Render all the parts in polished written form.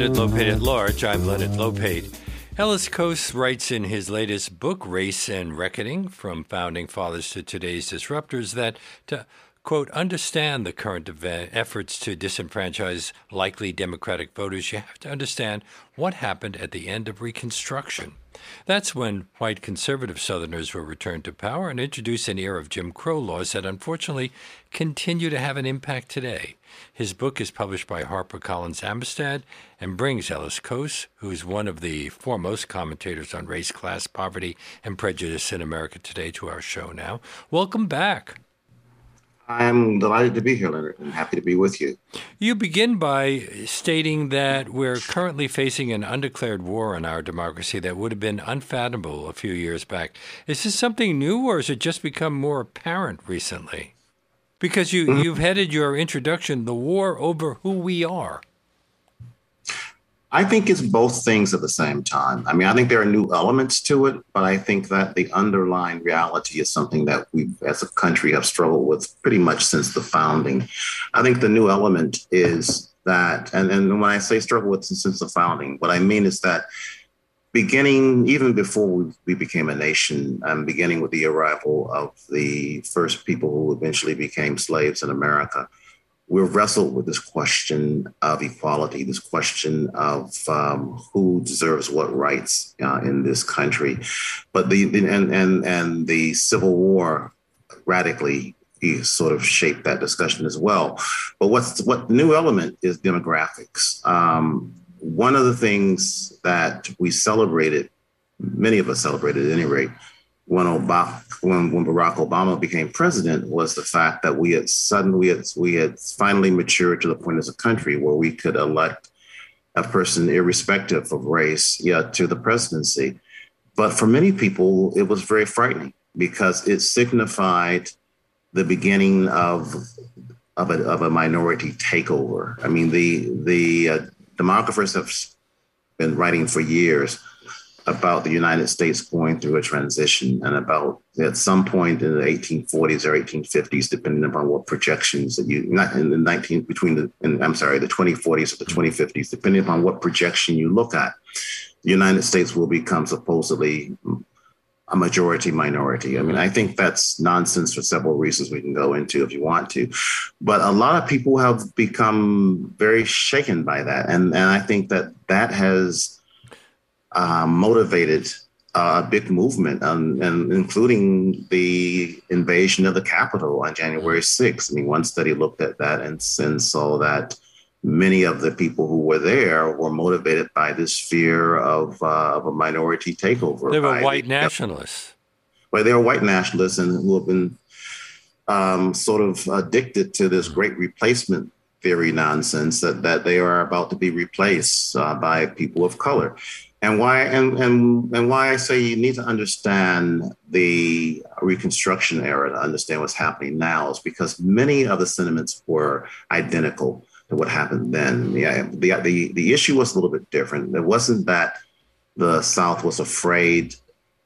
Leonard Lopate at Large. I'm Leonard Lopate. Ellis Cose writes in his latest book, Race and Reckoning, From Founding Fathers to Today's Disruptors, that to, quote, understand the current efforts to disenfranchise likely Democratic voters, you have to understand what happened at the end of Reconstruction. That's when white conservative Southerners were returned to power and introduced an era of Jim Crow laws that unfortunately continue to have an impact today. His book is published by HarperCollins Amistad and brings Ellis Cose, who is one of the foremost commentators on race, class, poverty, and prejudice in America today, to our show now. Welcome back. I'm delighted to be here, Leonard, and happy to be with you. You begin by stating that we're currently facing an undeclared war on our democracy that would have been unfathomable a few years back. Is this something new, or has it just become more apparent recently? Because you've headed your introduction, The War Over Who We Are. I think it's both things at the same time. I mean, I think there are new elements to it, but I think that the underlying reality is something that we as a country have struggled with pretty much since the founding. I think the new element is that, and when I say struggle with since the founding, what I mean is that beginning even before we became a nation, beginning with the arrival of the first people who eventually became slaves in America, we've wrestled with this question of equality, this question of who deserves what rights in this country. But the Civil War radically sort of shaped that discussion as well. But what new element is demographics. One of the things that we celebrated, many of us celebrated at any rate, when Barack Obama became president, was the fact that we had finally matured to the point as a country where we could elect a person irrespective of race to the presidency. But for many people, it was very frightening because it signified the beginning of a minority takeover. I mean, the demographers have been writing for years about the United States going through a transition and about at some point in the 1840s or 1850s, depending upon what projections that you, not in the 19, between the, in, I'm sorry, the 2040s or the 2050s, depending upon what projection you look at, the United States will become supposedly a majority minority. I mean, I think that's nonsense for several reasons we can go into if you want to. But a lot of people have become very shaken by that. And I think that has motivated a big movement, and including the invasion of the Capitol on January 6th. I mean, one study looked at that and saw that many of the people who were there were motivated by this fear of a minority takeover. They were white nationalists. Well, they were white nationalists and who have been sort of addicted to this great replacement theory nonsense that they are about to be replaced by people of color. And why I say you need to understand the Reconstruction era to understand what's happening now is because many of the sentiments were identical to what happened then. The issue was a little bit different. It wasn't that the South was afraid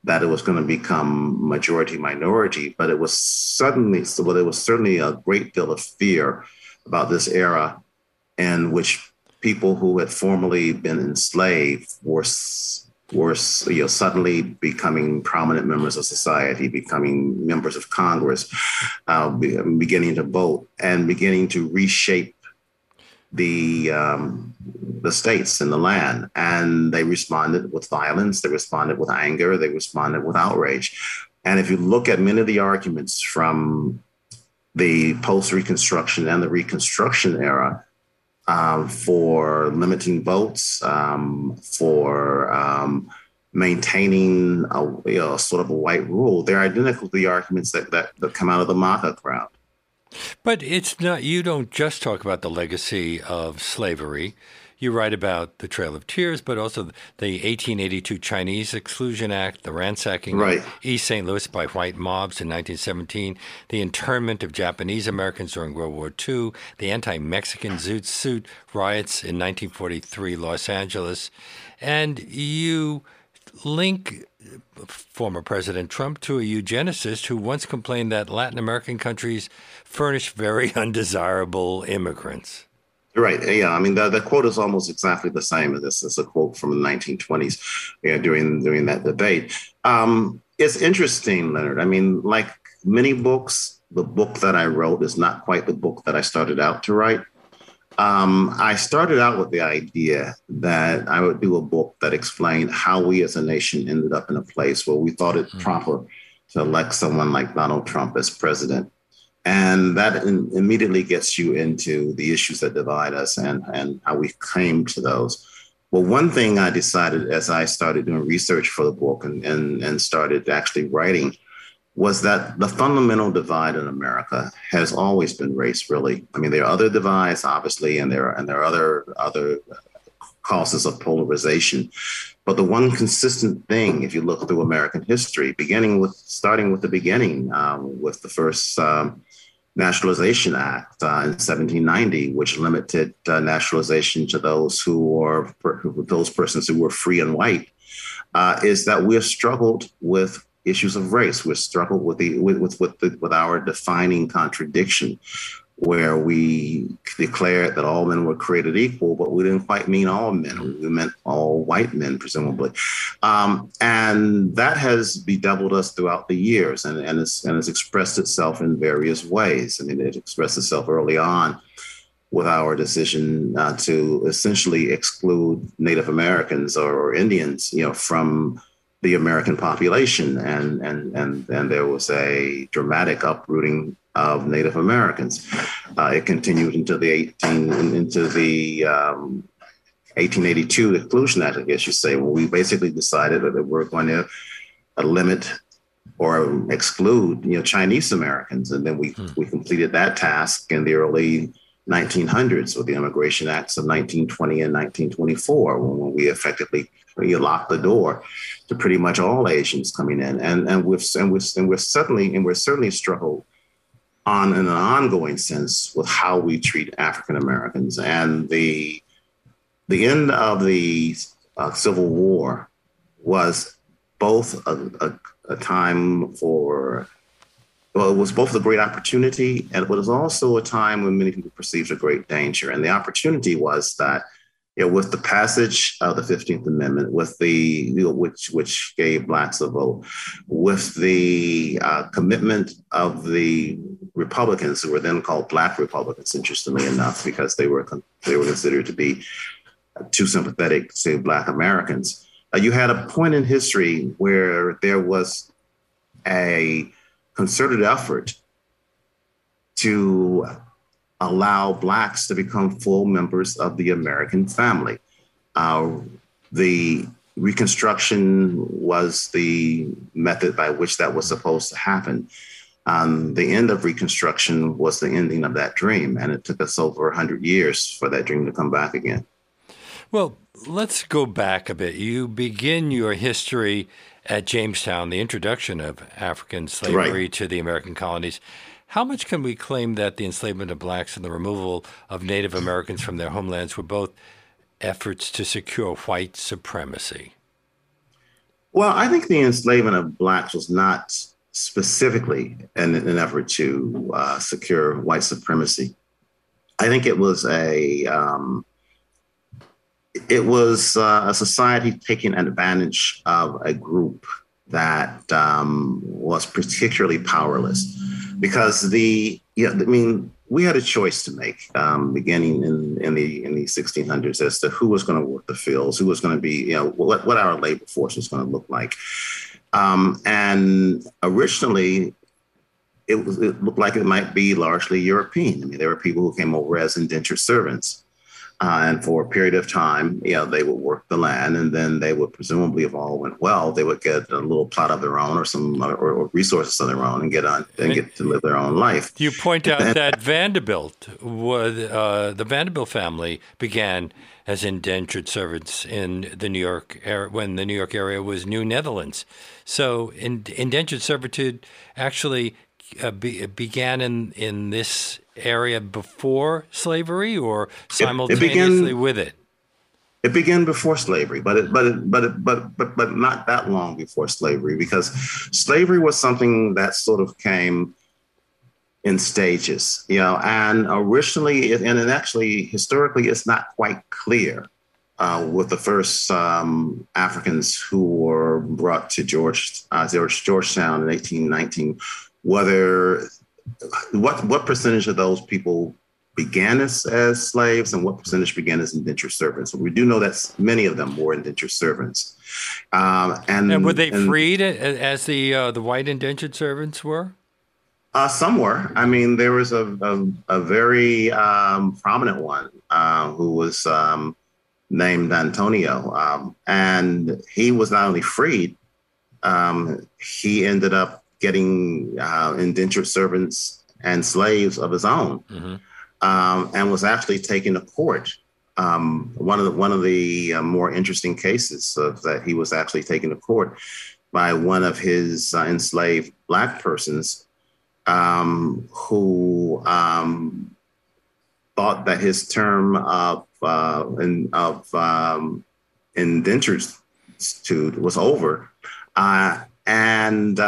that it was going to become majority minority, but there was certainly a great deal of fear about this era in which people who had formerly been enslaved were suddenly becoming prominent members of society, becoming members of Congress, beginning to vote, and beginning to reshape the states and the land. And they responded with violence. They responded with anger. They responded with outrage. And if you look at many of the arguments from the post-Reconstruction and the Reconstruction era, for limiting votes, for maintaining a sort of a white rule. They're identical to the arguments that come out of the MAGA crowd. But it's not. You don't just talk about the legacy of slavery. You write about the Trail of Tears, but also the 1882 Chinese Exclusion Act, the ransacking of East St. Louis by white mobs in 1917, the internment of Japanese Americans during World War II, the anti-Mexican Zoot Suit riots in 1943 Los Angeles. And you link former President Trump to a eugenicist who once complained that Latin American countries furnish very undesirable immigrants. You're right. Yeah, I mean, the quote is almost exactly the same as this. It's a quote from the 1920s, you know, during that debate. It's interesting, Leonard. I mean, like many books, the book that I wrote is not quite the book that I started out to write. I started out with the idea that I would do a book that explained how we as a nation ended up in a place where we thought it proper to elect someone like Donald Trump as president. And that immediately gets you into the issues that divide us and how we came to those. Well, one thing I decided as I started doing research for the book and started actually writing was that the fundamental divide in America has always been race, really. I mean, there are other divides, obviously, and there are other causes of polarization. But the one consistent thing, if you look through American history, starting with the beginning, with the first Naturalization Act in 1790, which limited naturalization to those persons who were free and white, is that we have struggled with issues of race. We've struggled with our defining contradiction, where we declared that all men were created equal, but we didn't quite mean all men. We meant all white men, presumably. And that has bedeviled us throughout the years and it's expressed itself in various ways. I mean, it expressed itself early on with our decision to essentially exclude Native Americans or Indians, you know, from the American population. And there was a dramatic uprooting of Native Americans. It continued into the 1882 Exclusion Act, I guess you say, where we basically decided that we're going to limit or exclude, you know, Chinese Americans, and then we completed that task in the early 1900s with the Immigration Acts of 1920 and 1924, when we effectively locked the door to pretty much all Asians coming in, and we're certainly struggled on in an ongoing sense with how we treat African Americans. And the end of the Civil War was both a time for, well, it was both a great opportunity, and it was also a time when many people perceived a great danger. And the opportunity was that, you know, with the passage of the 15th Amendment, with the, you know, which gave blacks a vote, with the commitment of the Republicans, who were then called Black Republicans, interestingly enough, because they were considered to be too sympathetic to Black Americans. You had a point in history where there was a concerted effort to allow blacks to become full members of the American family. The Reconstruction was the method by which that was supposed to happen. The end of Reconstruction was the ending of that dream, and it took us over 100 years for that dream to come back again. Well, let's go back a bit. You begin your history at Jamestown, the introduction of African slavery to the American colonies. How much can we claim that the enslavement of blacks and the removal of Native Americans from their homelands were both efforts to secure white supremacy? Well, I think the enslavement of blacks was not specifically an effort to secure white supremacy. I think it was a society taking advantage of a group that was particularly powerless, because we had a choice to make beginning in the 1600s as to who was going to work the fields, who was going to be, you know, what our labor force was going to look like. And originally, it looked like it might be largely European. I mean, there were people who came over as indentured servants. And for a period of time, you know, they would work the land, and then they would presumably, if all went well, they would get a little plot of their own or resources of their own and get to live their own life. You point out that Vanderbilt was the Vanderbilt family began as indentured servants in the New York area when the New York area was New Netherlands. So indentured servitude actually began in this area before slavery, or simultaneously with it? It began before slavery, but not that long before slavery, because slavery was something that sort of came in stages, you know, and originally, and it actually historically, it's not quite clear with the first Africans who were brought to Georgetown in 1819, whether what percentage of those people began as slaves and what percentage began as indentured servants. So we do know that many of them were indentured servants. And were they freed as the white indentured servants were? Some were. I mean, there was a very prominent one who was named Antonio. And he was not only freed, he ended up getting indentured servants and slaves of his own. Mm-hmm. And was actually taken to court. One of the more interesting cases of that he was actually taken to court by one of his enslaved Black persons who thought that his term of indenturitude was over, and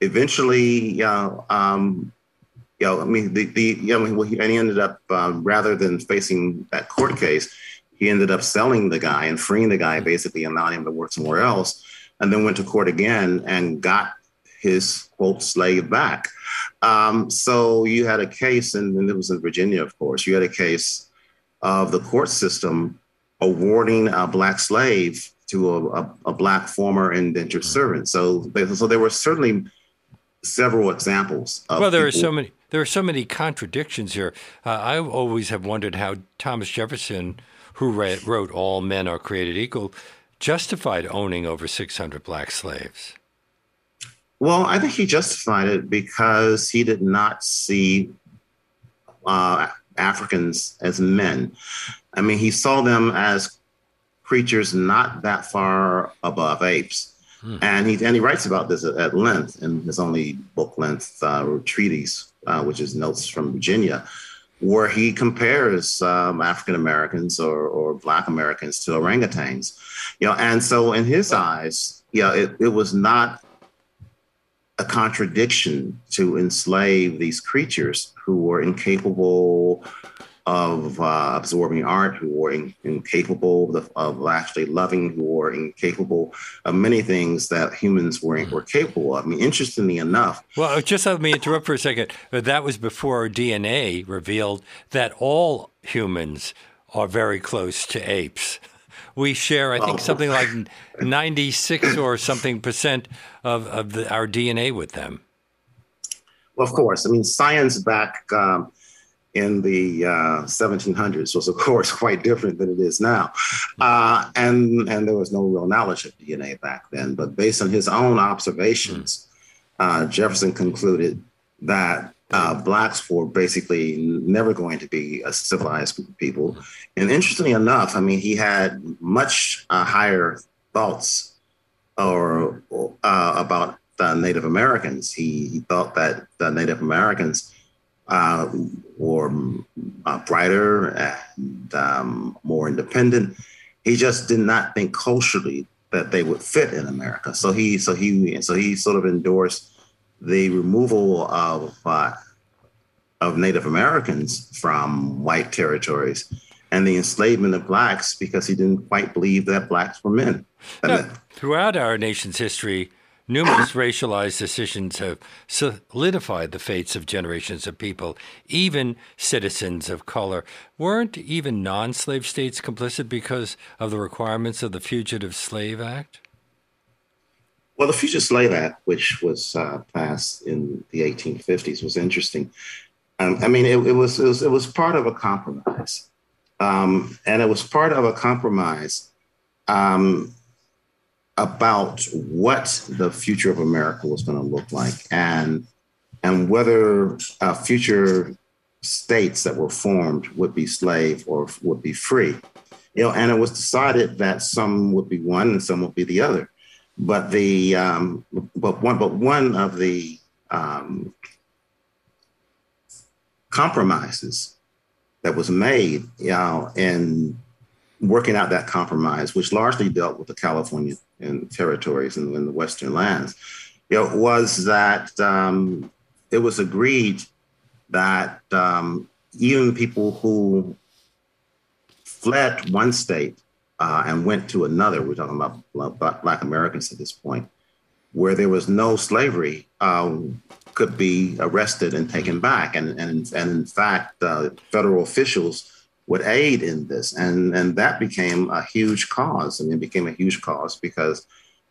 eventually. And he ended up, rather than facing that court case, he ended up selling the guy and freeing the guy, basically, and allowing him to work somewhere else, and then went to court again and got his, quote, slave back. So you had a case, and it was in Virginia, of course, you had a case of the court system awarding a Black slave to a Black former indentured servant. So there were certainly several examples. There are so many contradictions here. I always have wondered how Thomas Jefferson, who wrote "All men are created equal," justified owning over 600 Black slaves. Well, I think he justified it because he did not see Africans as men. I mean, he saw them as creatures not that far above apes. And he writes about this at length in his only book-length treatise, which is Notes from Virginia, where he compares African Americans or Black Americans to orangutans, you know. And so, in his eyes, you know, it was not a contradiction to enslave these creatures who were incapable of absorbing art, who were incapable of actually loving, who were incapable of many things that humans were capable of. I mean, interestingly enough. Well, just let me interrupt for a second. That was before DNA revealed that all humans are very close to apes. We share, I think, something like 96 or something percent of our DNA with them. Well, of course. I mean, science back in the 1700s was, of course, quite different than it is now. And there was no real knowledge of DNA back then. But based on his own observations, Jefferson concluded that Blacks were basically never going to be a civilized group of people. And interestingly enough, I mean, he had much higher thoughts about Native Americans. He thought that the Native Americans were brighter and more independent. He just did not think culturally that they would fit in America. So he sort of endorsed the removal of Native Americans from white territories and the enslavement of Blacks because he didn't quite believe that Blacks were men. Now, throughout our nation's history, numerous racialized decisions have solidified the fates of generations of people, even citizens of color. Weren't even non-slave states complicit because of the requirements of the Fugitive Slave Act? Well, the Fugitive Slave Act, which was passed in the 1850s, was interesting. It was part of a compromise, and it was part of a compromise about what the future of America was going to look like and whether future states that were formed would be slave or would be free. You know, and it was decided that some would be one and some would be the other. But the one of the compromises that was made, you know, in working out that compromise, which largely dealt with the California and territories in the Western lands, you know, was that it was agreed that even people who fled one state and went to another, we're talking about Black Americans at this point, where there was no slavery, could be arrested and taken back. And in fact, federal officials would aid in this. And that became a huge cause. I mean, it became a huge cause because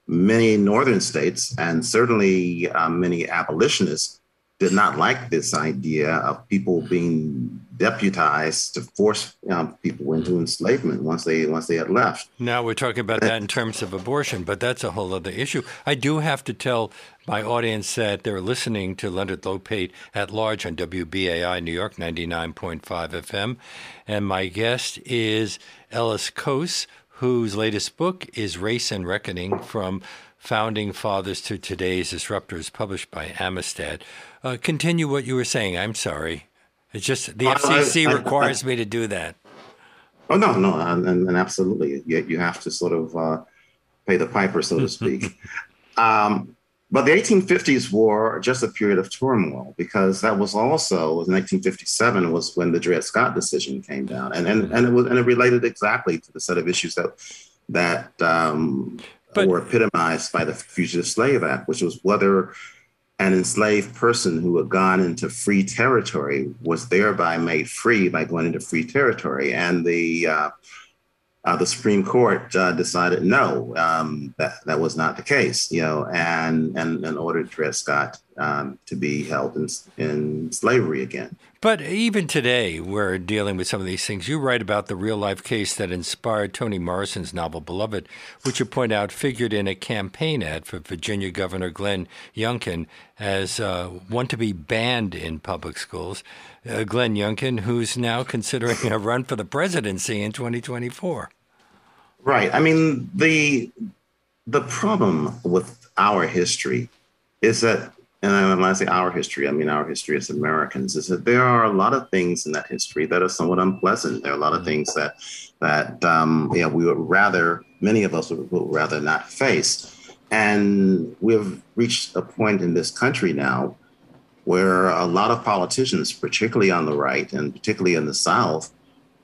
many northern states and certainly many abolitionists did not like this idea of people being deputized to force people into enslavement once they had left. Now we're talking about that in terms of abortion, but that's a whole other issue. I do have to tell my audience that they're listening to Leonard Lopate at large on WBAI New York 99.5 FM, and my guest is Ellis Cose, whose latest book is Race and Reckoning: From Founding Fathers to Today's Disruptors, published by Amistad. Continue what you were saying. I'm sorry. It's just the FCC requires me to do that. Oh, no. And absolutely. You have to sort of pay the piper, so to speak. But the 1850s were just a period of turmoil, because that was also, in 1957 was when the Dred Scott decision came down. And it related exactly to the set of issues that were epitomized by the Fugitive Slave Act, which was whether an enslaved person who had gone into free territory was thereby made free by going into free territory. And the Supreme Court decided no, that was not the case, and ordered Dred Scott to be held in slavery again. But even today, we're dealing with some of these things. You write about the real-life case that inspired Toni Morrison's novel Beloved, which you point out figured in a campaign ad for Virginia Governor Glenn Youngkin as one to be banned in public schools. Glenn Youngkin, who's now considering a run for the presidency in 2024. Right. I mean, the problem with our history is that, and when I say our history, I mean our history as Americans, is that there are a lot of things in that history that are somewhat unpleasant. There are a lot of things that we would rather, many of us would rather not face. And we've reached a point in this country now where a lot of politicians, particularly on the right and particularly in the South,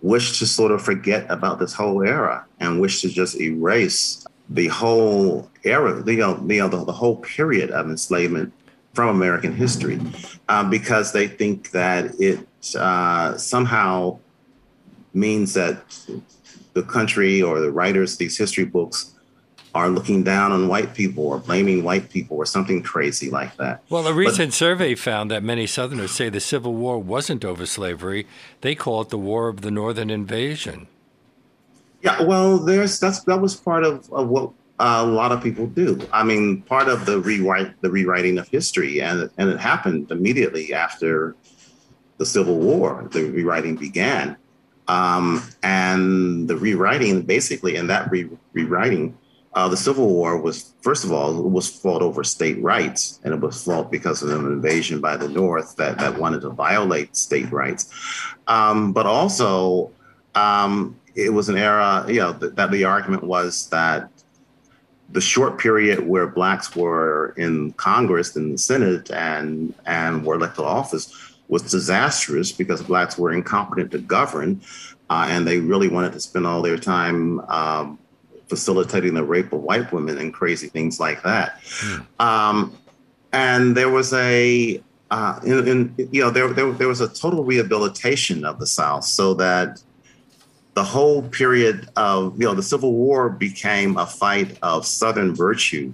wish to sort of forget about this whole era and wish to just erase the whole era, the whole period of enslavement from American history, because they think that it somehow means that the country or the writers of these history books are looking down on white people or blaming white people or something crazy like that. Well, a recent survey found that many Southerners say the Civil War wasn't over slavery. They call it the War of the Northern Invasion. Yeah, well, that was part of what a lot of people do. I mean, part of the rewriting of history, and it happened immediately after the Civil War. The rewriting began, and the rewriting basically, in that rewriting, the Civil War was, first of all, it was fought over state rights, and it was fought because of an invasion by the North that wanted to violate state rights, but also it was an era, that the argument was that the short period where Blacks were in Congress and the Senate and were elected to office was disastrous because Blacks were incompetent to govern, and they really wanted to spend all their time facilitating the rape of white women and crazy things like that. And there was there was a total rehabilitation of the South, so that the whole period of, the Civil War became a fight of Southern virtue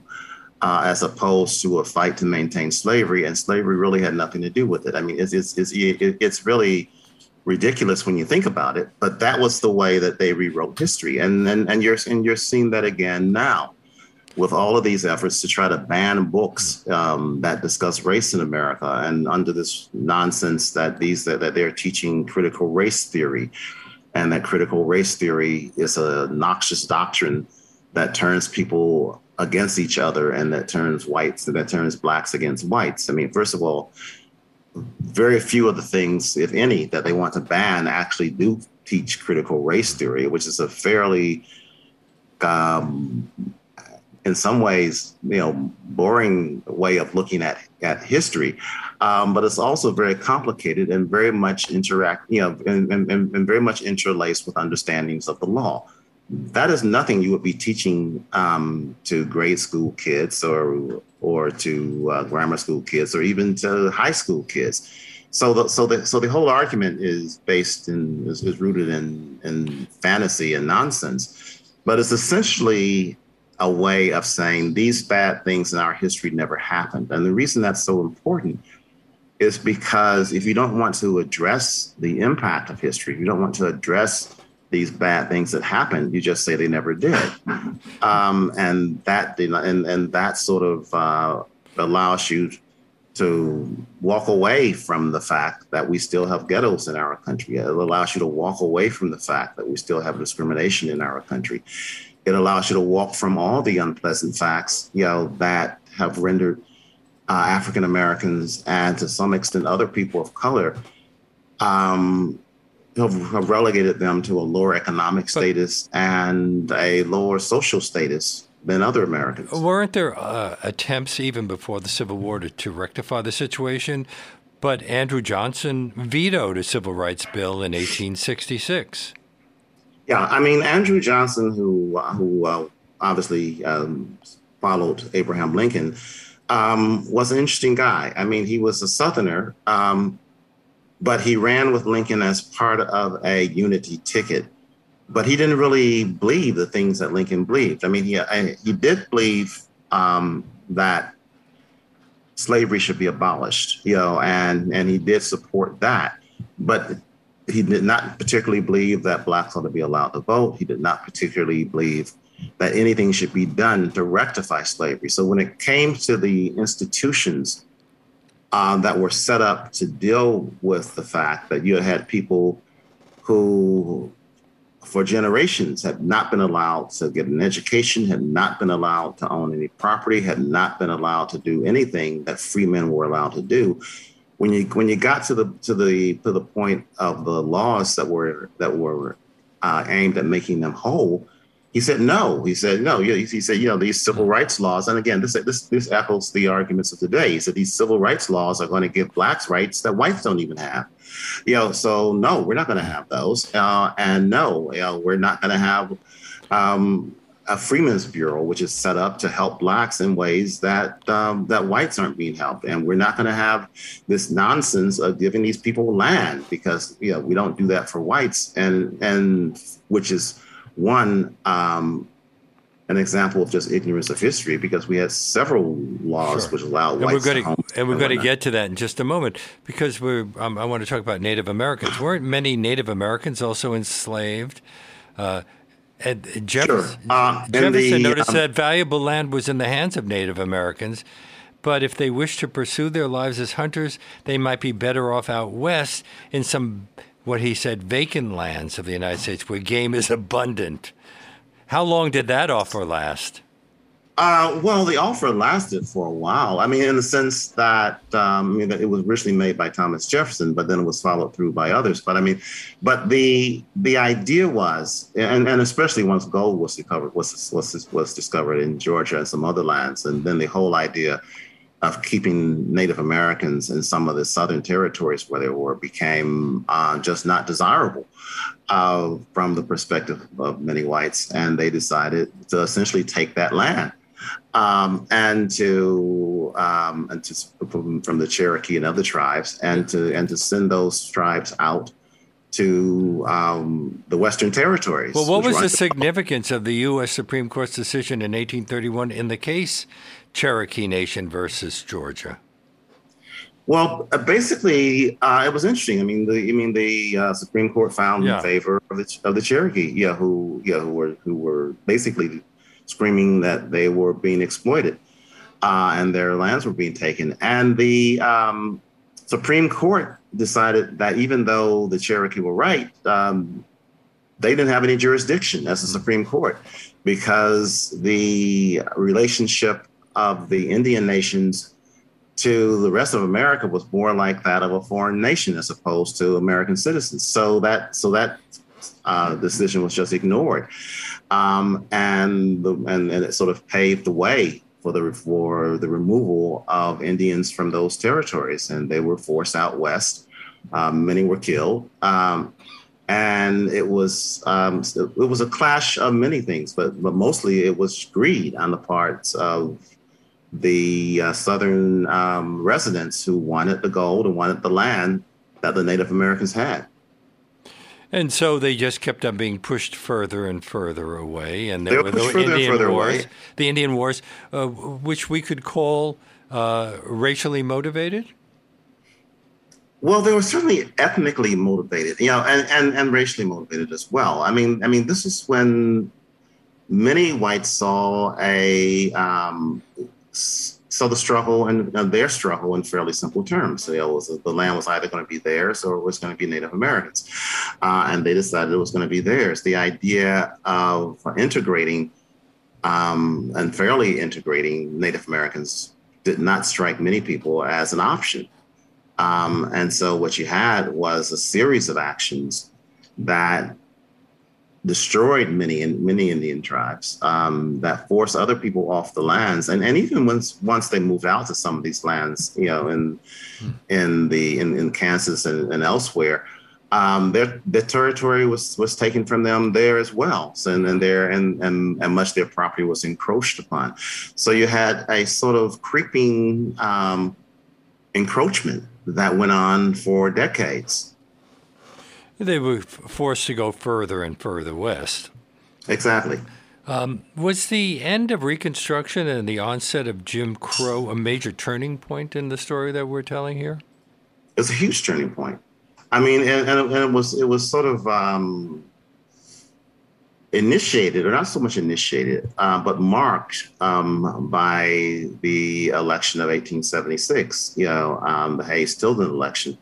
as opposed to a fight to maintain slavery, and slavery really had nothing to do with it. I mean, it's really ridiculous when you think about it, but that was the way that they rewrote history, and you're seeing that again now with all of these efforts to try to ban books that discuss race in America, and under this nonsense that they're teaching critical race theory. And that critical race theory is a noxious doctrine that turns people against each other, and that turns whites, and that turns Blacks against whites. I mean, first of all, very few of the things, if any, that they want to ban actually do teach critical race theory, which is a fairly in some ways, boring way of looking at history. But it's also very complicated and very much interlaced with understandings of the law. That is nothing you would be teaching to grade school kids or to grammar school kids or even to high school kids. So the whole argument is rooted in fantasy and nonsense, but it's essentially a way of saying these bad things in our history never happened. And the reason that's so important is because if you don't want to address the impact of history, if you don't want to address these bad things that happened, you just say they never did, and that sort of allows you to walk away from the fact that we still have ghettos in our country. It allows you to walk away from the fact that we still have discrimination in our country. It allows you to walk from all the unpleasant facts, that have rendered African Americans and to some extent other people of color. Have relegated them to a lower economic status and a lower social status than other Americans. Weren't there attempts even before the Civil War to rectify the situation? But Andrew Johnson vetoed a civil rights bill in 1866. Yeah, I mean, Andrew Johnson, who obviously followed Abraham Lincoln, was an interesting guy. I mean, he was a Southerner, but he ran with Lincoln as part of a unity ticket. But he didn't really believe the things that Lincoln believed. I mean, he did believe that slavery should be abolished, and he did support that. But he did not particularly believe that blacks ought to be allowed to vote. He did not particularly believe that anything should be done to rectify slavery. So when it came to the institutions that were set up to deal with the fact that you had people who, for generations, had not been allowed to get an education, had not been allowed to own any property, had not been allowed to do anything that free men were allowed to do. When you got to the point of the laws that were aimed at making them whole, he said no. He said no. He said, these civil rights laws, and again, this echoes the arguments of today. He said these civil rights laws are going to give blacks rights that whites don't even have. So no, we're not going to have those, and no, we're not going to have a Freedmen's Bureau, which is set up to help blacks in ways that whites aren't being helped, and we're not going to have this nonsense of giving these people land because we don't do that for whites, and which is one, an example of just ignorance of history, because we had several laws which allowed whites to own. And we're going to get to that in just a moment, because I want to talk about Native Americans. Weren't many Native Americans also enslaved? And Jefferson noticed that valuable land was in the hands of Native Americans, but if they wished to pursue their lives as hunters, they might be better off out west in some, what he said, vacant lands of the United States where game is abundant. How long did that offer last? Well, the offer lasted for a while. I mean, in the sense that it was originally made by Thomas Jefferson, but then it was followed through by others. But the idea was, and especially once gold was discovered in Georgia and some other lands, and then the whole idea of keeping Native Americans in some of the southern territories where they were became just not desirable from the perspective of many whites. And they decided to essentially take that land and from the Cherokee and other tribes and to send those tribes out to the Western territories. Well, what was the significance of the U.S. Supreme Court's decision in 1831 in the case Cherokee Nation versus Georgia? Well, basically, it was interesting. I mean, the Supreme Court found in favor of the Cherokee, who were basically screaming that they were being exploited and their lands were being taken. And the Supreme Court decided that even though the Cherokee were right, they didn't have any jurisdiction as the Supreme Court because the relationship of the Indian nations to the rest of America was more like that of a foreign nation as opposed to American citizens. So that decision was just ignored, and it sort of paved the way for the removal of Indians from those territories, and they were forced out west. Many were killed, and it was a clash of many things, but mostly it was greed on the parts of the southern residents who wanted the gold and wanted the land that the Native Americans had. And so they just kept on being pushed further and further away, and there were the Indian Wars, which we could call racially motivated. Well, they were certainly ethnically motivated, and racially motivated as well. I mean, this is when many whites saw the struggle and their struggle in fairly simple terms. The land was either going to be theirs or it was going to be Native Americans. And they decided it was going to be theirs. The idea of integrating and fairly integrating Native Americans did not strike many people as an option. And so what you had was a series of actions that destroyed many Indian tribes, that forced other people off the lands, and even once they moved out to some of these lands, in Kansas and elsewhere, their territory was taken from them there as well. So and much of their property was encroached upon. So you had a sort of creeping encroachment that went on for decades. They were forced to go further and further west. Exactly. Was the end of Reconstruction and the onset of Jim Crow a major turning point in the story that we're telling here? It's a huge turning point. I mean, and it was sort of initiated, or not so much initiated, but marked by the election of 1876. The Hayes-Tilden election,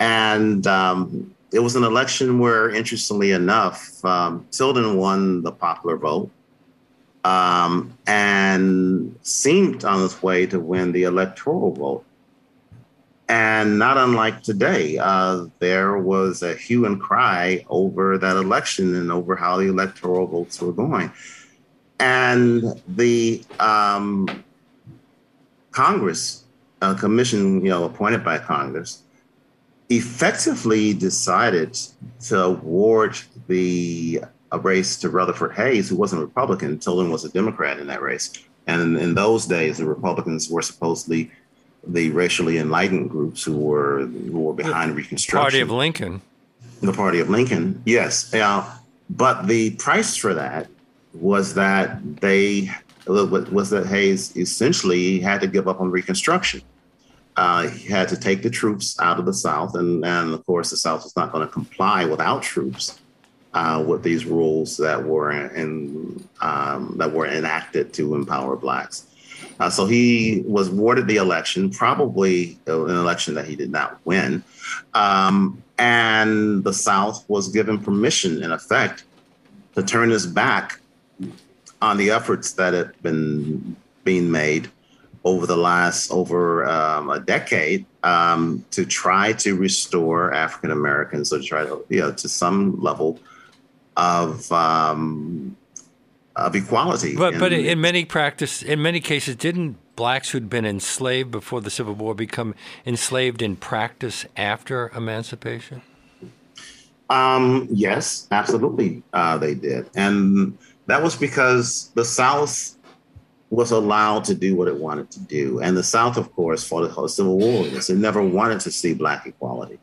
and it was an election where, interestingly enough, Tilden won the popular vote and seemed on his way to win the electoral vote. And not unlike today, there was a hue and cry over that election and over how the electoral votes were going. And the Congress, a commission appointed by Congress, effectively decided to award the race to Rutherford Hayes, who wasn't a Republican. Tilden was a Democrat in that race. And in those days, the Republicans were supposedly the racially enlightened groups who were behind Reconstruction. The Party of Lincoln, yes. But the price for that was that Hayes essentially had to give up on Reconstruction. He had to take the troops out of the South, and of course, the South was not going to comply without troops with these rules that were enacted to empower blacks. So he was awarded the election, probably an election that he did not win, and the South was given permission, in effect, to turn its back on the efforts that had been being made over a decade, to try to restore African Americans, or try to, to some level of equality. But in many cases, didn't blacks who'd been enslaved before the Civil War become enslaved in practice after emancipation? Yes, absolutely, they did, and that was because the South was allowed to do what it wanted to do. And the South, of course, fought the Civil War. It never wanted to see black equality.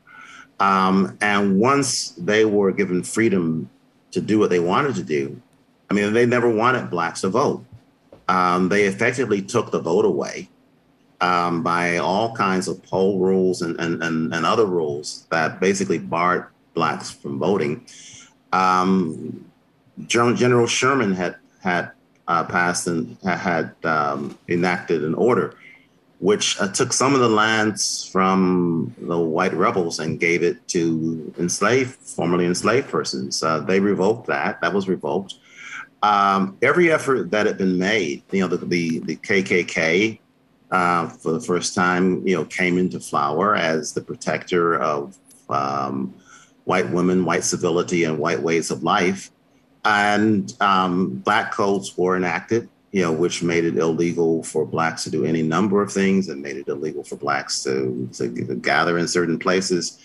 And once they were given freedom to do what they wanted to do, I mean, they never wanted blacks to vote. They effectively took the vote away by all kinds of poll rules and other rules that basically barred blacks from voting. General Sherman had enacted an order which took some of the lands from the white rebels and gave it to formerly enslaved persons. They revoked that. That was revoked. Every effort that had been made, the KKK for the first time, came into flower as the protector of white women, white civility, and white ways of life. And black codes were enacted, which made it illegal for blacks to do any number of things, and made it illegal for blacks to gather in certain places.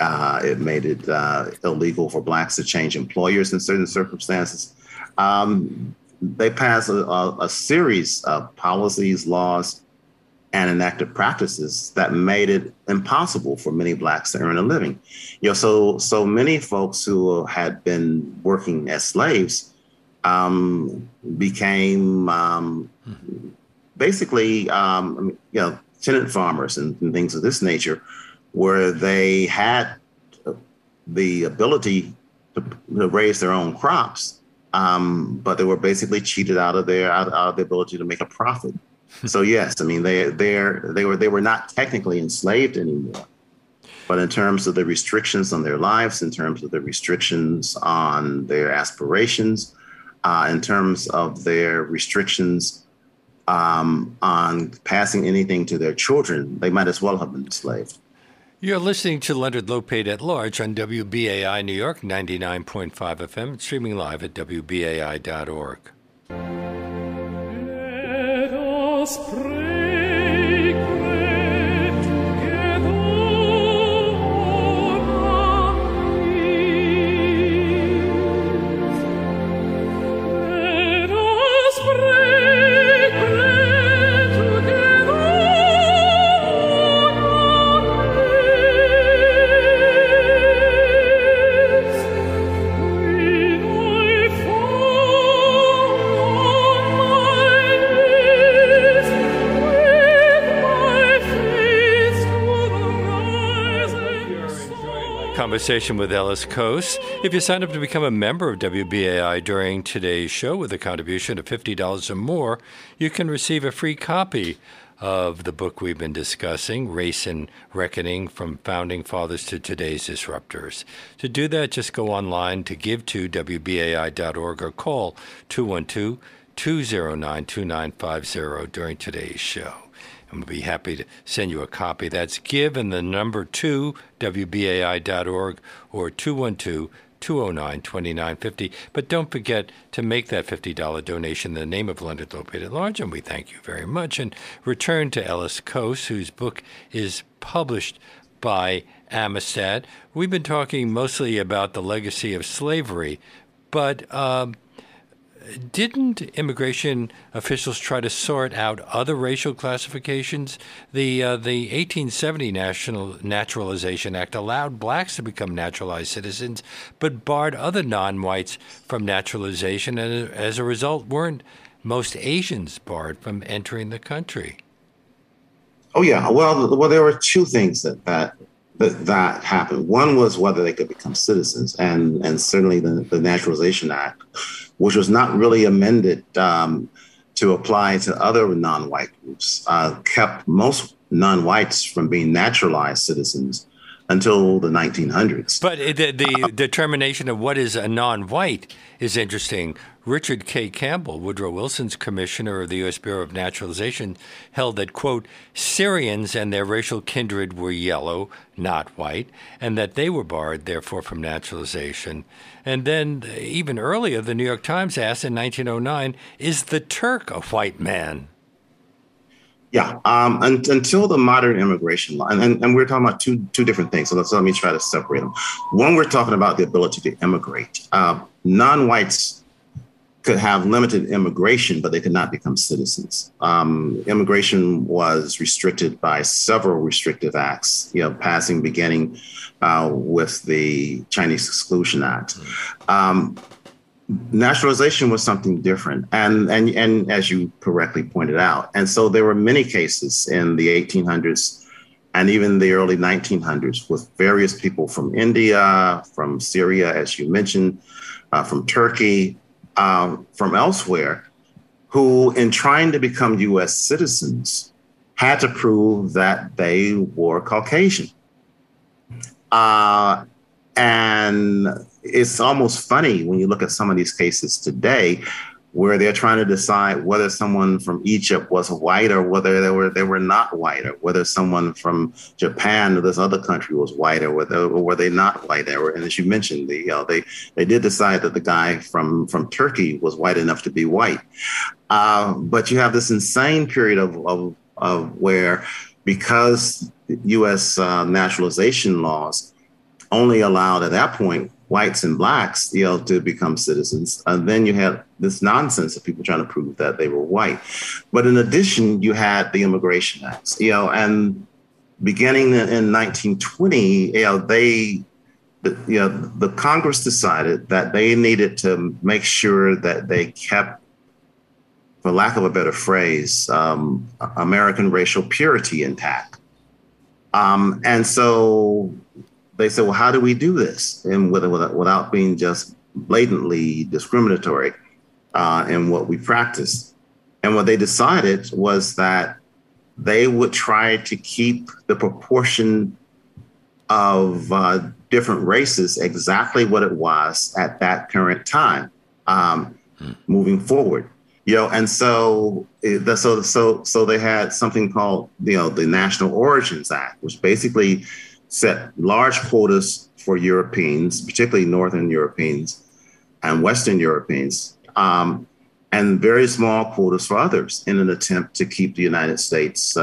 It made it illegal for blacks to change employers in certain circumstances. They passed a series of policies, laws, and enacted practices that made it impossible for many blacks to earn a living. So many folks who had been working as slaves became basically, tenant farmers and things of this nature, where they had the ability to raise their own crops, but they were basically cheated out of the ability to make a profit. So yes, I mean they were not technically enslaved anymore, but in terms of the restrictions on their lives, in terms of the restrictions on their aspirations, in terms of their restrictions on passing anything to their children, they might as well have been enslaved. You're listening to Leonard Lopate at Large on WBAI New York 99.5 FM, streaming live at WBAI.org. Pray, pray together. Conversation with Ellis Cose. If you sign up to become a member of WBAI during today's show with a contribution of $50 or more, you can receive a free copy of the book we've been discussing, Race and Reckoning, From Founding Fathers to Today's Disruptors. To do that, just go online to give to WBAI.org or call 212-209-2950 during today's show. And we'll be happy to send you a copy. That's give and the number 2, WBAI.org, or 212-209-2950. But don't forget to make that $50 donation in the name of Leonard Lopate at Large, and we thank you very much. And return to Ellis Cose, whose book is published by Amistad. We've been talking mostly about the legacy of slavery, but didn't immigration officials try to sort out other racial classifications? The 1870 National Naturalization Act allowed blacks to become naturalized citizens, but barred other non-whites from naturalization, and as a result, weren't most Asians barred from entering the country? Oh yeah, well, there were two things that happened. One was whether they could become citizens, and certainly the Naturalization Act, which was not really amended to apply to other non-white groups, kept most non-whites from being naturalized citizens until the 1900s. But the determination of what is a non-white is interesting. Richard K. Campbell, Woodrow Wilson's commissioner of the U.S. Bureau of Naturalization, held that, quote, Syrians and their racial kindred were yellow, not white, and that they were barred, therefore, from naturalization. And then even earlier, the New York Times asked in 1909, is the Turk a white man? Yeah, until the modern immigration law, and we're talking about two different things, so let me try to separate them. One, we're talking about the ability to immigrate. Non-whites could have limited immigration, but they could not become citizens. Immigration was restricted by several restrictive acts, passing beginning with the Chinese Exclusion Act. Naturalization was something different, and as you correctly pointed out, and so there were many cases in the 1800s and even the early 1900s with various people from India, from Syria, as you mentioned, from Turkey, from elsewhere, who in trying to become U.S. citizens had to prove that they were Caucasian. And it's almost funny when you look at some of these cases today where they're trying to decide whether someone from Egypt was white or whether they were not white, or whether someone from Japan or this other country was white or were they not white. And as you mentioned, they did decide that the guy from Turkey was white enough to be white. But you have this insane period of where, because U.S. naturalization laws only allowed at that point whites and blacks, to become citizens. And then you had this nonsense of people trying to prove that they were white. But in addition, you had the Immigration Acts, and beginning in 1920, the Congress decided that they needed to make sure that they kept, for lack of a better phrase, American racial purity intact. And so they said, well, how do we do this, and without being just blatantly discriminatory in what we practice? And what they decided was that they would try to keep the proportion of different races exactly what it was at that current time, moving forward. And so they had something called the National Origins Act, which basically set large quotas for Europeans, particularly Northern Europeans and Western Europeans, and very small quotas for others, in an attempt to keep the United States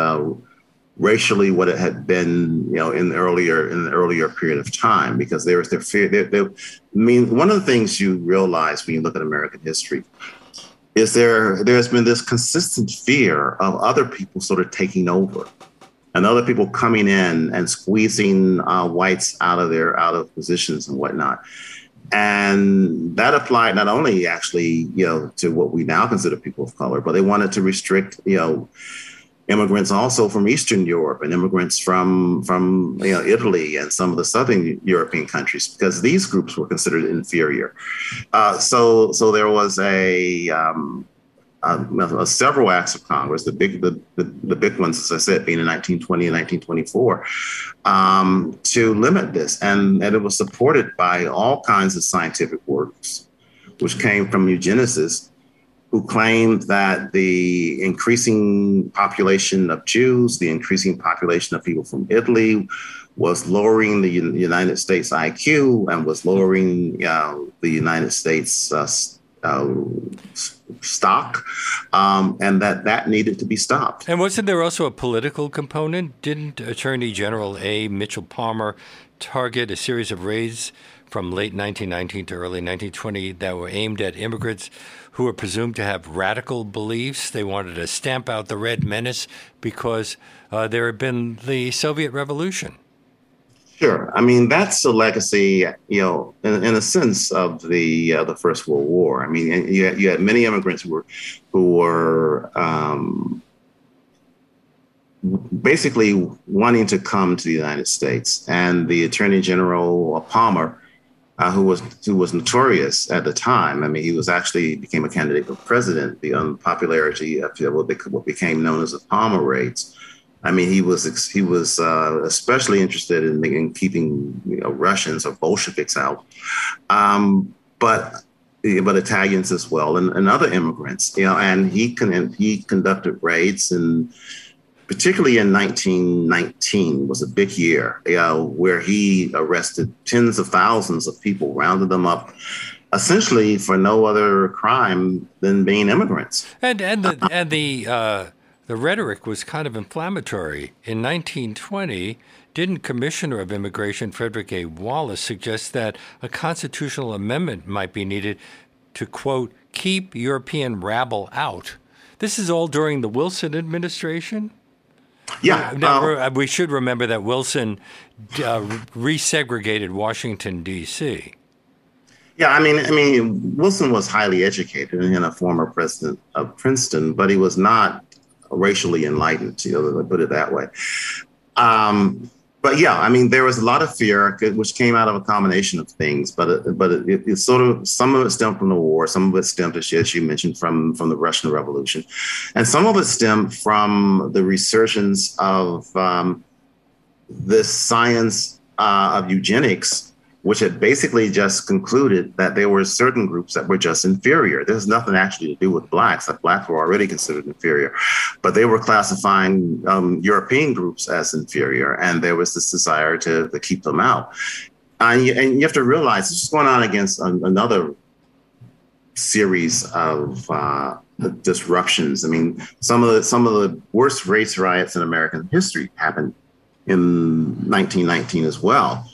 racially what it had been, in the earlier period of time, because there was their fear. I mean, one of the things you realize when you look at American history is there's been this consistent fear of other people sort of taking over, and other people coming in and squeezing whites out of positions and whatnot. And that applied not only actually, to what we now consider people of color, but they wanted to restrict, immigrants also from Eastern Europe, and immigrants from Italy and some of the Southern European countries, because these groups were considered inferior. So there was several acts of Congress, the big ones, as I said, being in 1920 and 1924, to limit this. And it was supported by all kinds of scientific works, which came from eugenicists who claimed that the increasing population of Jews, the increasing population of people from Italy, was lowering the United States IQ and was lowering the United States stock, and that needed to be stopped. And wasn't there also a political component? Didn't Attorney General A. Mitchell Palmer target a series of raids from late 1919 to early 1920 that were aimed at immigrants who were presumed to have radical beliefs? They wanted to stamp out the Red Menace because there had been the Soviet Revolution. Sure. I mean, that's a legacy, in a sense, of the First World War. I mean, you had many immigrants who were basically wanting to come to the United States, and the Attorney General Palmer, who was notorious at the time. I mean, he was actually became a candidate for president. The unpopularity of what became known as the Palmer raids. I mean, he was especially interested in keeping Russians or Bolsheviks out, but Italians as well, and other immigrants. And he conducted raids, and particularly in 1919 was a big year, where he arrested tens of thousands of people, rounded them up, essentially for no other crime than being immigrants. The rhetoric was kind of inflammatory. In 1920, didn't Commissioner of Immigration Frederick A. Wallace suggest that a constitutional amendment might be needed to, quote, keep European rabble out? This is all during the Wilson administration? Yeah. Now, we should remember that Wilson resegregated Washington, D.C. Yeah, I mean, Wilson was highly educated and a former president of Princeton, but he was not racially enlightened, to put it that way. But yeah, I mean, there was a lot of fear, which came out of a combination of things. But it sort of, some of it stemmed from the war, some of it stemmed, as you mentioned, from the Russian Revolution, and some of it stemmed from the resurgence of this science of eugenics which had basically just concluded that there were certain groups that were just inferior. There's nothing actually to do with blacks, that blacks were already considered inferior, but they were classifying European groups as inferior, and there was this desire to keep them out. And you have to realize this is going on against another series of disruptions. I mean, some of the worst race riots in American history happened in 1919 as well.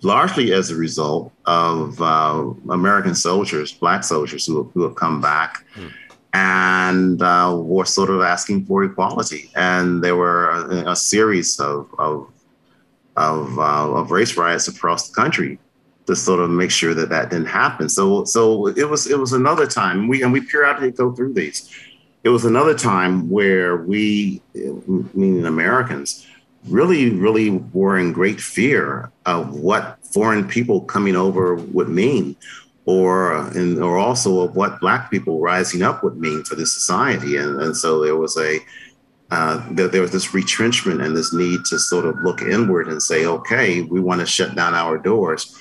Largely as a result of American soldiers, black soldiers who have come back and were sort of asking for equality. And there were a series of race riots across the country to sort of make sure that that didn't happen. So it was another time. We periodically go through these. It was another time where we, meaning Americans, really were in great fear of what foreign people coming over would mean, or also of what black people rising up would mean for this society. And so there was there was this retrenchment and this need to sort of look inward and say, okay, we want to shut down our doors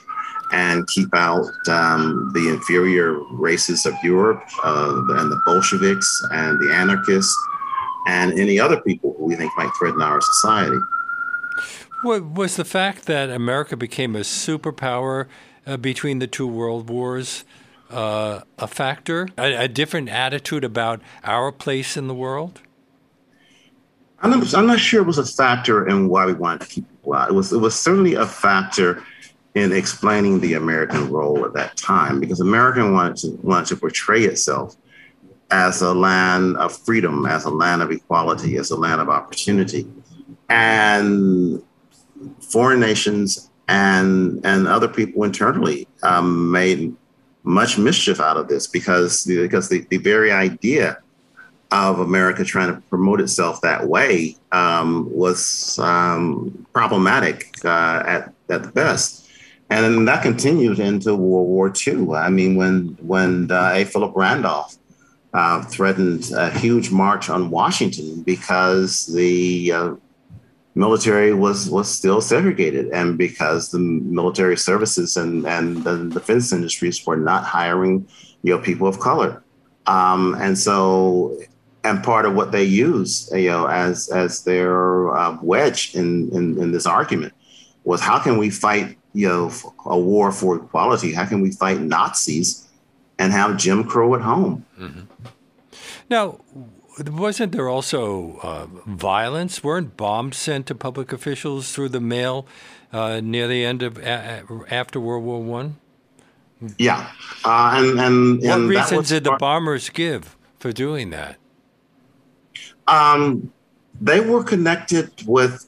and keep out the inferior races of Europe and the Bolsheviks and the anarchists and any other people who we think might threaten our society. Was the fact that America became a superpower between the two world wars a factor, a different attitude about our place in the world? I'm not sure it was a factor in why we wanted to keep people out. It was certainly a factor in explaining the American role at that time, because America wanted to portray itself as a land of freedom, as a land of equality, as a land of opportunity. And foreign nations and other people internally made much mischief out of this, because the very idea of America trying to promote itself that way was problematic at the best. And then that continued into World War II. I mean, when A. Philip Randolph threatened a huge march on Washington because the military was still segregated, and because the military services and the defense industries were not hiring, you know, people of color, and part of what they used, you know, as their wedge in this argument was, how can we fight, you know, a war for equality? How can we fight Nazis and have Jim Crow at home? Mm-hmm. Now, wasn't there also violence? Weren't bombs sent to public officials through the mail near the end of after World War One? Yeah, and what reasons did the bombers give for doing that? They were connected with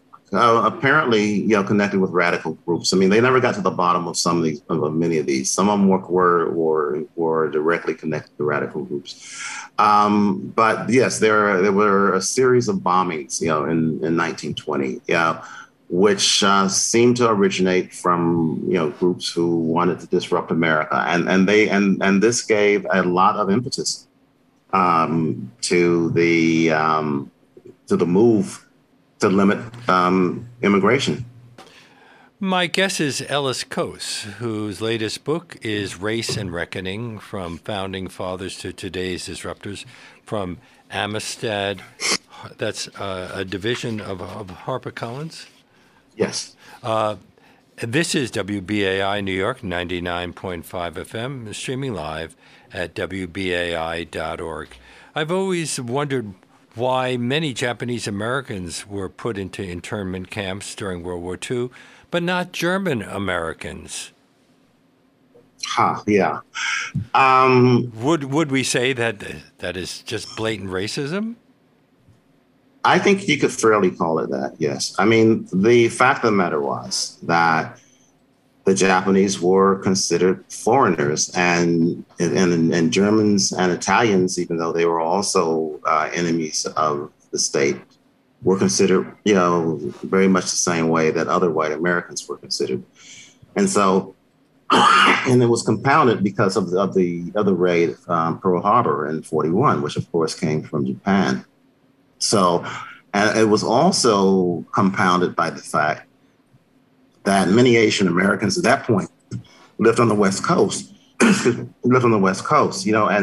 connected with radical groups. I mean, they never got to the bottom of many of these. Some of them were directly connected to radical groups. But yes, there were a series of bombings, you know, in 1920, which seemed to originate from, you know, groups who wanted to disrupt America, and this gave a lot of impetus to the move to limit immigration. My guest is Ellis Cose, whose latest book is Race and Reckoning, From Founding Fathers to Today's Disruptors, from Amistad. That's a division of HarperCollins? Yes. This is WBAI New York, 99.5 FM, streaming live at WBAI.org. I've always wondered why many Japanese Americans were put into internment camps during World War II, but not German Americans. Yeah. Would we say that is just blatant racism? I think you could fairly call it that, yes. I mean, the fact of the matter was that the Japanese were considered foreigners, and Germans and Italians, even though they were also enemies of the state, were considered, you know, very much the same way that other white Americans were considered. And so, and it was compounded because of the raid of Pearl Harbor in 1941, which of course came from Japan. So, and it was also compounded by the fact that many Asian Americans at that point lived on the West Coast, and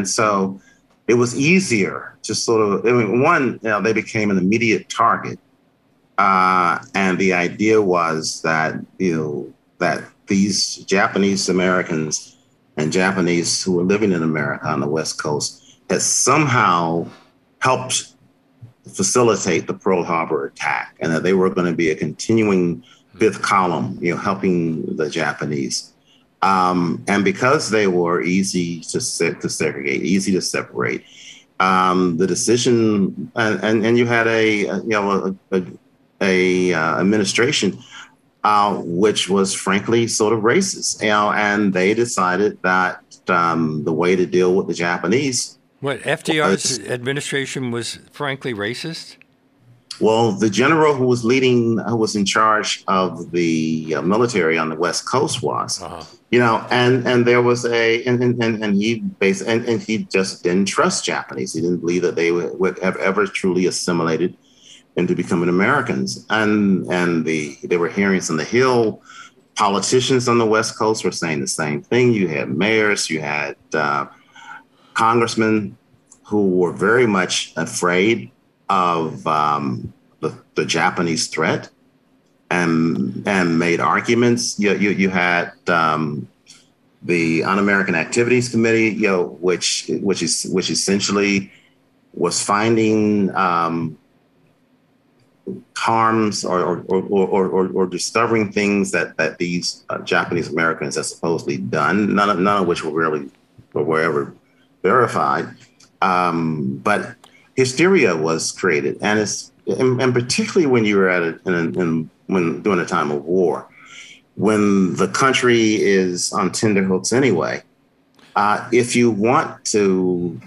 so it was easier to sort of, they became an immediate target. And the idea was that, that these Japanese Americans and Japanese who were living in America on the West Coast had somehow helped facilitate the Pearl Harbor attack, and that they were going to be a continuing fifth column, helping the Japanese. And because they were easy to segregate, easy to separate, the decision, and you had a administration which was frankly sort of racist, and they decided that the way to deal with the Japanese. What, FDR's administration was frankly racist? Well, the general who was leading, who was in charge of the military on the West Coast was, and there was and he just didn't trust Japanese. He didn't believe that they would have ever truly assimilated into becoming Americans. And there were hearings on the Hill. Politicians on the West Coast were saying the same thing. You had mayors, you had congressmen who were very much afraid of the Japanese threat, and made arguments. You had the Un-American Activities Committee, which essentially was finding harms or discovering things that these Japanese Americans had supposedly done, none of which were ever verified, but hysteria was created, and particularly when you were at it when during a time of war, when the country is on tenterhooks anyway. If you want to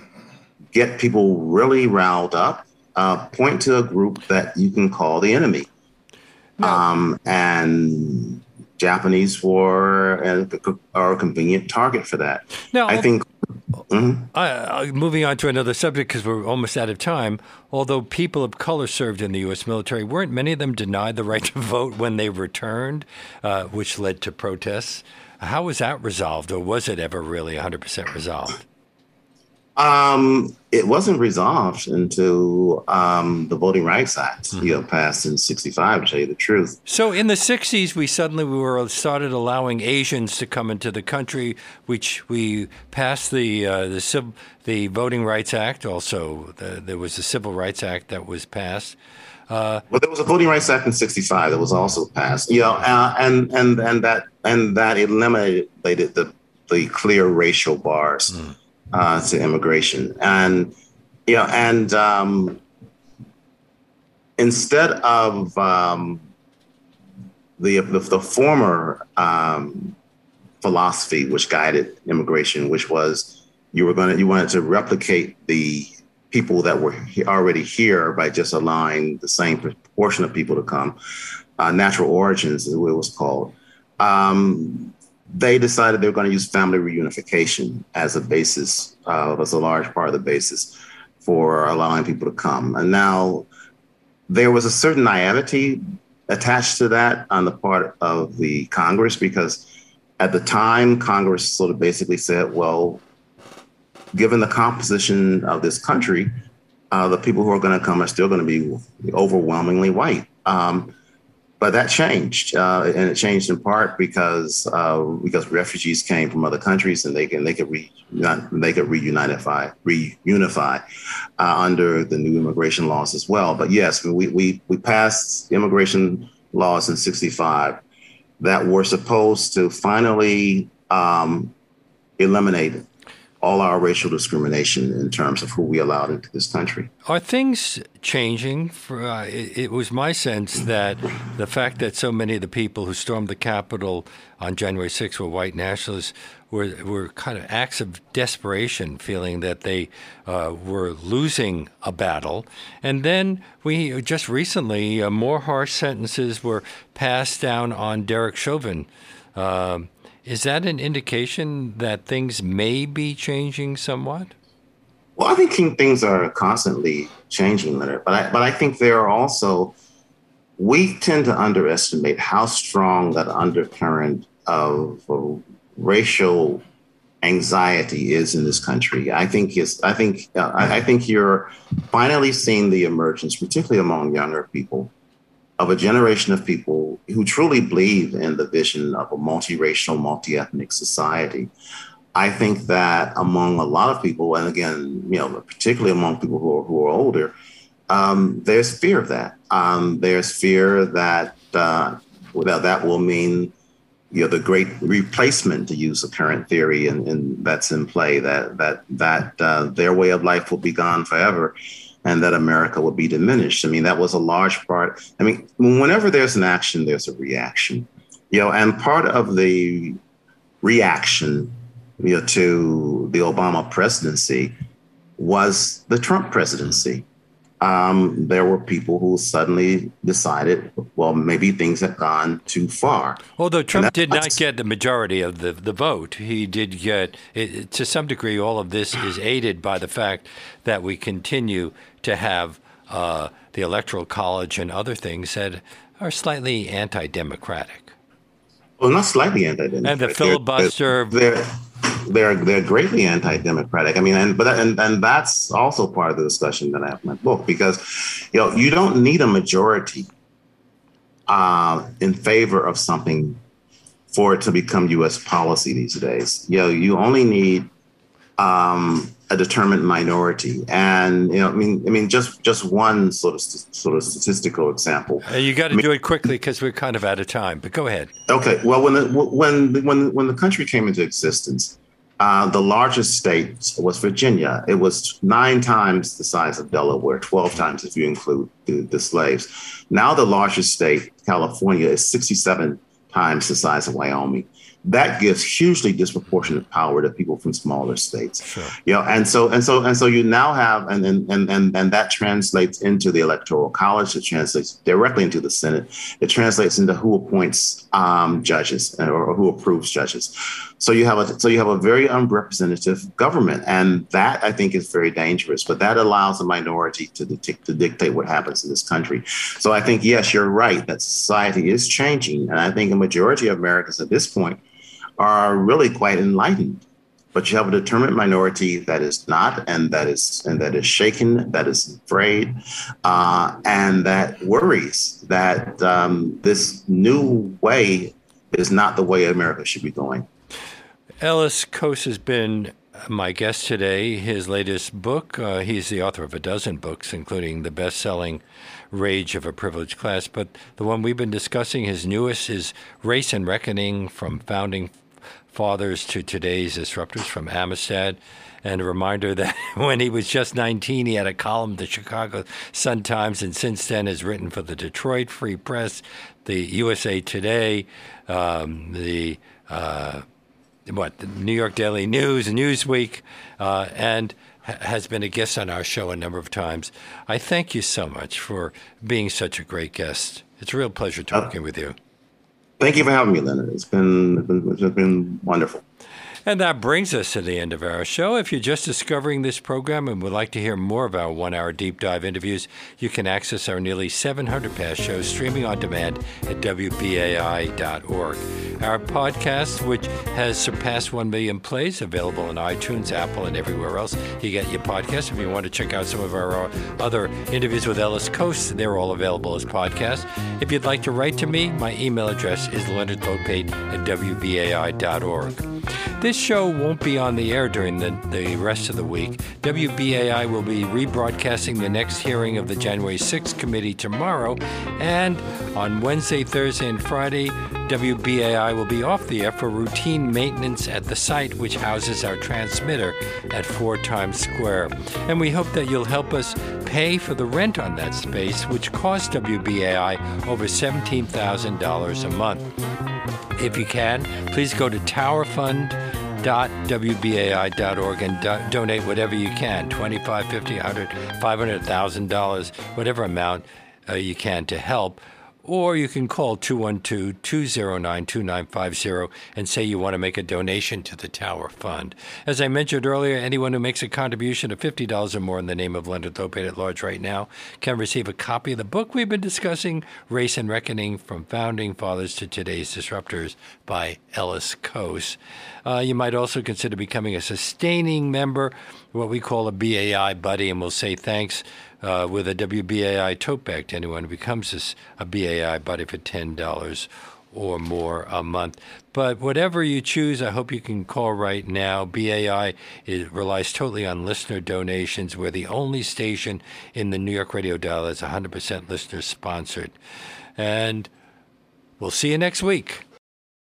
get people really riled up, point to a group that you can call the enemy, and Japanese were are a convenient target for that. Now, I think. Mm-hmm. Moving on to another subject, because we're almost out of time. Although people of color served in the U.S. military, weren't many of them denied the right to vote when they returned, which led to protests? How was that resolved, or was it ever really 100% resolved? It wasn't resolved until the Voting Rights Act, passed in '65. To tell you the truth. So in the '60s, we started allowing Asians to come into the country, which we passed the Voting Rights Act. Also, there was the Civil Rights Act that was passed. Well, there was a Voting Rights Act in '65 that was also passed. And that eliminated the clear racial bars. Mm. To immigration, and instead of the former philosophy which guided immigration, which was you wanted to replicate the people that were already here by just allowing the same proportion of people to come, natural origins is what it was called. They decided they were going to use family reunification as a basis, as a large part of the basis for allowing people to come. And now there was a certain naivety attached to that on the part of the Congress, because at the time, Congress sort of basically said, well, given the composition of this country, the people who are going to come are still going to be overwhelmingly white. But that changed, and it changed in part because refugees came from other countries, and they could reunify under the new immigration laws as well. But yes, we passed immigration laws in '65 that were supposed to finally eliminate all our racial discrimination in terms of who we allowed into this country. Are things changing? It was my sense that the fact that so many of the people who stormed the Capitol on January 6th were white nationalists were kind of acts of desperation, feeling that they were losing a battle. And then we just recently, more harsh sentences were passed down on Derek Chauvin. Is that an indication that things may be changing somewhat? Well, I think things are constantly changing, Leonard. But I think there are also we tend to underestimate how strong that undercurrent of racial anxiety is in this country. I think you're finally seeing the emergence, particularly among younger people, of a generation of people who truly believe in the vision of a multiracial, multi-ethnic society. I think that among a lot of people, and again, you know, particularly among people who are older, there's fear of that. There's fear that that will mean, you know, the great replacement, to use the current theory and that's in play, that their way of life will be gone forever, and that America will be diminished. I mean, that was a large part. I mean, whenever there's an action, there's a reaction, you know, and part of the reaction, you know, to the Obama presidency was the Trump presidency. There were people who suddenly decided, well, maybe things had gone too far. Although Trump did not get the majority of the vote, he did get, to some degree, all of this is aided by the fact that we continue to have the Electoral College and other things that are slightly anti-democratic. Well, not slightly anti-democratic. And the filibuster. They're greatly anti-democratic. I mean, and that's also part of the discussion that I have in my book, because, you know, you don't need a majority in favor of something for it to become U.S. policy these days. You know, you only need a determined minority, and you know, I mean, just one sort of statistical example. You got to do it quickly because we're kind of out of time. But go ahead. Okay. Well, when the country came into existence, the largest state was Virginia. It was 9 times the size of Delaware, 12 times if you include the slaves. Now the largest state, California, is 67 times the size of Wyoming. That gives hugely disproportionate power to people from smaller states. Sure. You know, and so you now have, and that translates into the Electoral College. It translates directly into the Senate. It translates into who appoints judges or who approves judges. So you have a very unrepresentative government, and that I think is very dangerous. But that allows a minority to dictate what happens in this country. So I think, yes, you're right that society is changing, and I think a majority of Americans at this point are really quite enlightened. But you have a determined minority that is not, and that is shaken, that is afraid, and that worries that this new way is not the way America should be going. Ellis Cose has been my guest today. His latest book, he's the author of a dozen books, including the best-selling Rage of a Privileged Class. But the one we've been discussing, his newest, is Race and Reckoning, From Founding Fathers to Today's Disruptors, from Amistad. And a reminder that when he was just 19, he had a column, the Chicago Sun-Times, and since then has written for the Detroit Free Press, the USA Today, the New York Daily News, Newsweek, and has been a guest on our show a number of times. I thank you so much for being such a great guest. It's a real pleasure talking with you. Thank you for having me, Leonard. It's been wonderful. And that brings us to the end of our show. If you're just discovering this program and would like to hear more of our one-hour deep dive interviews, you can access our nearly 700 past shows streaming on demand at WBAI.org. Our podcast, which has surpassed 1 million plays, available on iTunes, Apple, and everywhere else you get your podcasts. If you want to check out some of our other interviews with Ellis Cose, they're all available as podcasts. If you'd like to write to me, my email address is leonardlopate@WBAI.org. This show won't be on the air during the rest of the week. WBAI will be rebroadcasting the next hearing of the January 6th committee tomorrow, and on Wednesday, Thursday, and Friday, WBAI will be off the air for routine maintenance at the site which houses our transmitter at 4 Times Square. And we hope that you'll help us pay for the rent on that space, which costs WBAI over $17,000 a month. If you can, please go to towerfund.wbai.org and donate whatever you can, $25, $50, $100, $500,000, whatever amount you can to help. or you can call 212-209-2950 and say you want to make a donation to the Tower Fund. As I mentioned earlier, anyone who makes a contribution of $50 or more in the name of Leonard Lopate at Large right now can receive a copy of the book we've been discussing, Race and Reckoning, From Founding Fathers to Today's Disruptors by Ellis Cose. You might also consider becoming a sustaining member, what we call a BAI buddy, and we'll say thanks with a WBAI tote bag to anyone who becomes a BAI buddy for $10 or more a month. But whatever you choose, I hope you can call right now. BAI relies totally on listener donations. We're the only station in the New York radio dial that's 100% listener-sponsored. And we'll see you next week.